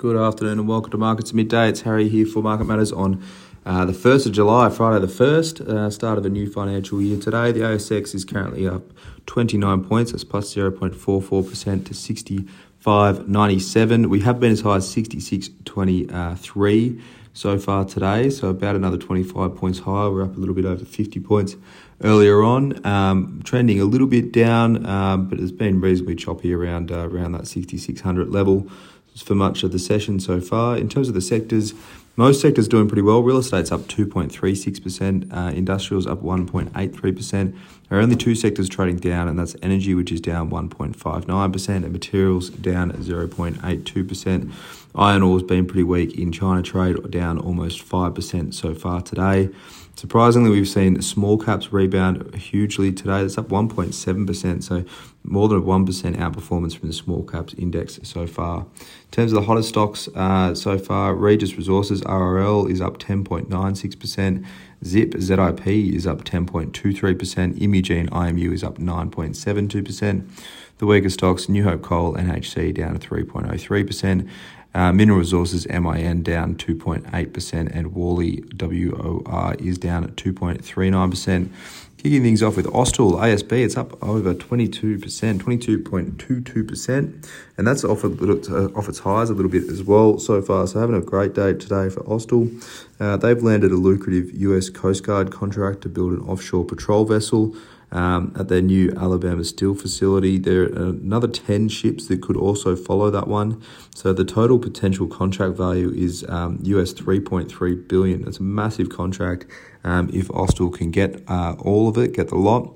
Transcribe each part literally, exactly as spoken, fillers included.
Good afternoon and welcome to Markets Midday. It's Harry here for Market Matters on uh, the first of July, Friday the first, uh, start of a new financial year today. The A S X is currently up twenty-nine points, that's plus zero point four four percent to sixty-five ninety-seven. We have been as high as sixty-six twenty-three so far today, so about another twenty-five points higher. We're up a little bit over fifty points earlier on, um, trending a little bit down, um, but it's been reasonably choppy around, uh, around that sixty-six hundred level for much of the session so far. In terms of the sectors, most sectors doing pretty well. Real estate's up two point three six percent, uh, industrials up one point eight three percent. There are only two sectors trading down, and that's energy, which is down one point five nine percent, and materials down zero point eight two percent. Iron ore's been pretty weak in China trade, down almost five percent so far today. Surprisingly, we've seen small caps rebound hugely today. That's up one point seven percent, so more than a one percent outperformance from the small caps index so far. In terms of the hottest stocks uh, so far, Regis Resources, R R L, is up ten point nine six percent. Zip, Z I P, is up ten point two three percent. Imugen, I M U, is up nine point seven two percent. The weaker stocks, New Hope Coal, N H C, down three point zero three percent. Uh, Mineral Resources, M I N, down two point eight percent, and Worley, W O R, is down at two point three nine percent. Kicking things off with Austal, A S B, it's up over twenty-two percent, twenty-two point two two percent, and that's off, a little, uh, off its highs a little bit as well so far, so having a great day today for Austal. Uh, they've landed a lucrative U S Coast Guard contract to build an offshore patrol vessel um, at their new Alabama steel facility. There are another ten ships that could also follow that one, so the total potential contract value is um, U S three point three billion dollars. That's a massive contract. Um, if Austal can get uh, all of it, get the lot.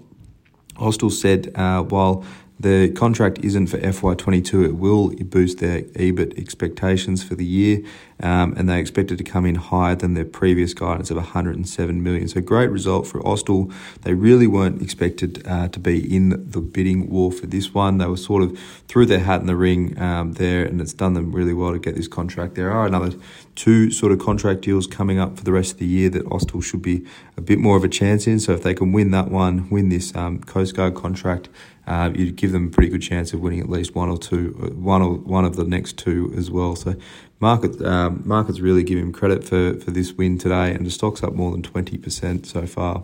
Austal said uh, while the contract isn't for F Y twenty-two, it will boost their EBIT expectations for the year, um, and they expect it to come in higher than their previous guidance of one hundred seven million dollars. So great result for Austal. They really weren't expected uh, to be in the bidding war for this one. They were sort of threw their hat in the ring um, there, and it's done them really well to get this contract. There are another two sort of contract deals coming up for the rest of the year that Austal should be a bit more of a chance in. So if they can win that one, win this um, Coast Guard contract, Uh, you'd give them a pretty good chance of winning at least one or two, one or one of the next two as well. So, market um, markets really give him credit for for this win today, and the stock's up more than twenty percent so far.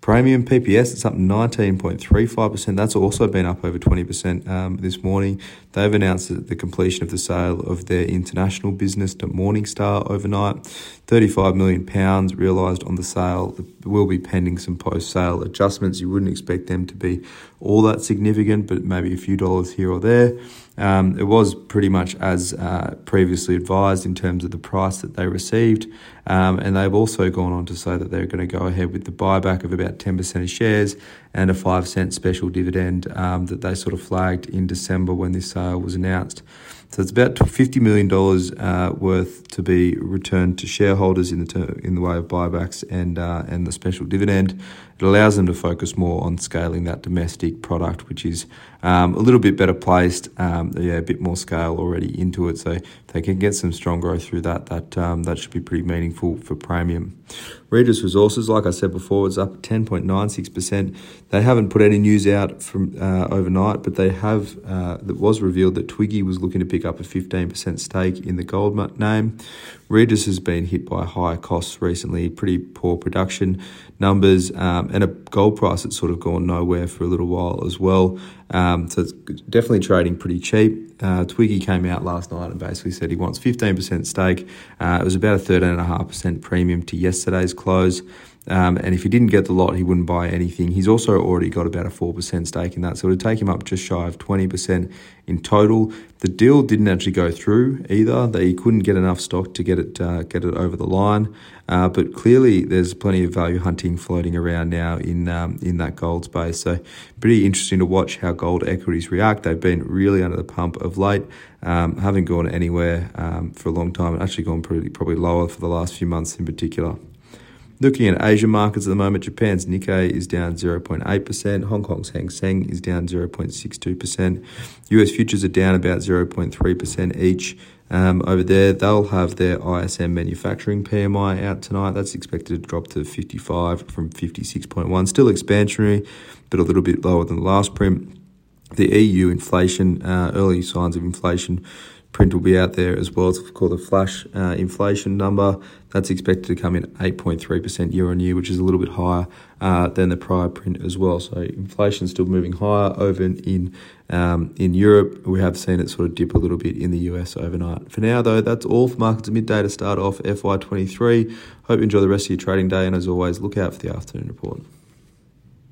Premium P P S, it's up nineteen point three five percent. That's also been up over twenty percent um, this morning. They've announced the completion of the sale of their international business to Morningstar overnight. thirty-five million pounds realised on the sale. There will be pending some post-sale adjustments. You wouldn't expect them to be all that significant, but maybe a few dollars here or there. Um, it was pretty much as uh, previously advised in terms of the price that they received. Um, and they've also gone on to say that they're going to go ahead with the buyback of about ten percent of shares and a five cent special dividend um, that they sort of flagged in December when this sale was announced. So it's about fifty million dollars uh, worth to be returned to shareholders in the ter- in the way of buybacks and uh, and the special dividend. It allows them to focus more on scaling that domestic product, which is um, a little bit better placed, um, yeah, a bit more scale already into it. So if they can get some strong growth through that, that um, that should be pretty meaningful for Premium. Regis Resources, like I said before, is up ten point nine six percent. They haven't put any news out from uh, overnight, but they have. Uh, it was revealed that Twiggy was looking to pick up a fifteen percent stake in the gold name. Regis has been hit by higher costs recently, pretty poor production numbers, um, and a gold price that's sort of gone nowhere for a little while as well. Um, so it's definitely trading pretty cheap. Uh, Twiggy came out last night and basically said he wants fifteen percent stake. Uh, it was about a thirteen point five percent premium to yesterday's close. Um, and if he didn't get the lot, he wouldn't buy anything. He's also already got about a four percent stake in that, so it would take him up just shy of twenty percent in total. The deal didn't actually go through either. They couldn't get enough stock to get it uh, get it over the line. Uh, but clearly, there's plenty of value hunting floating around now in um, in that gold space. So pretty interesting to watch how gold equities react. They've been really under the pump of late. Um, haven't gone anywhere um, for a long time, and actually gone pretty, probably lower for the last few months in particular. Looking at Asian markets at the moment, Japan's Nikkei is down zero point eight percent. Hong Kong's Hang Seng is down zero point six two percent. U S futures are down about zero point three percent each. Um, over there, they'll have their I S M manufacturing P M I out tonight. That's expected to drop to fifty-five from fifty-six point one. Still expansionary, but a little bit lower than the last print. The E U inflation, uh, early signs of inflation print will be out there as well. It's called the flash uh, inflation number. That's expected to come in eight point three percent year on year, which is a little bit higher uh, than the prior print as well. So inflation still moving higher over in um, in Europe. We have seen it sort of dip a little bit in the U S overnight. For now, though, that's all for Markets at Midday to start off F Y twenty-three. Hope you enjoy the rest of your trading day, and as always, look out for the afternoon report.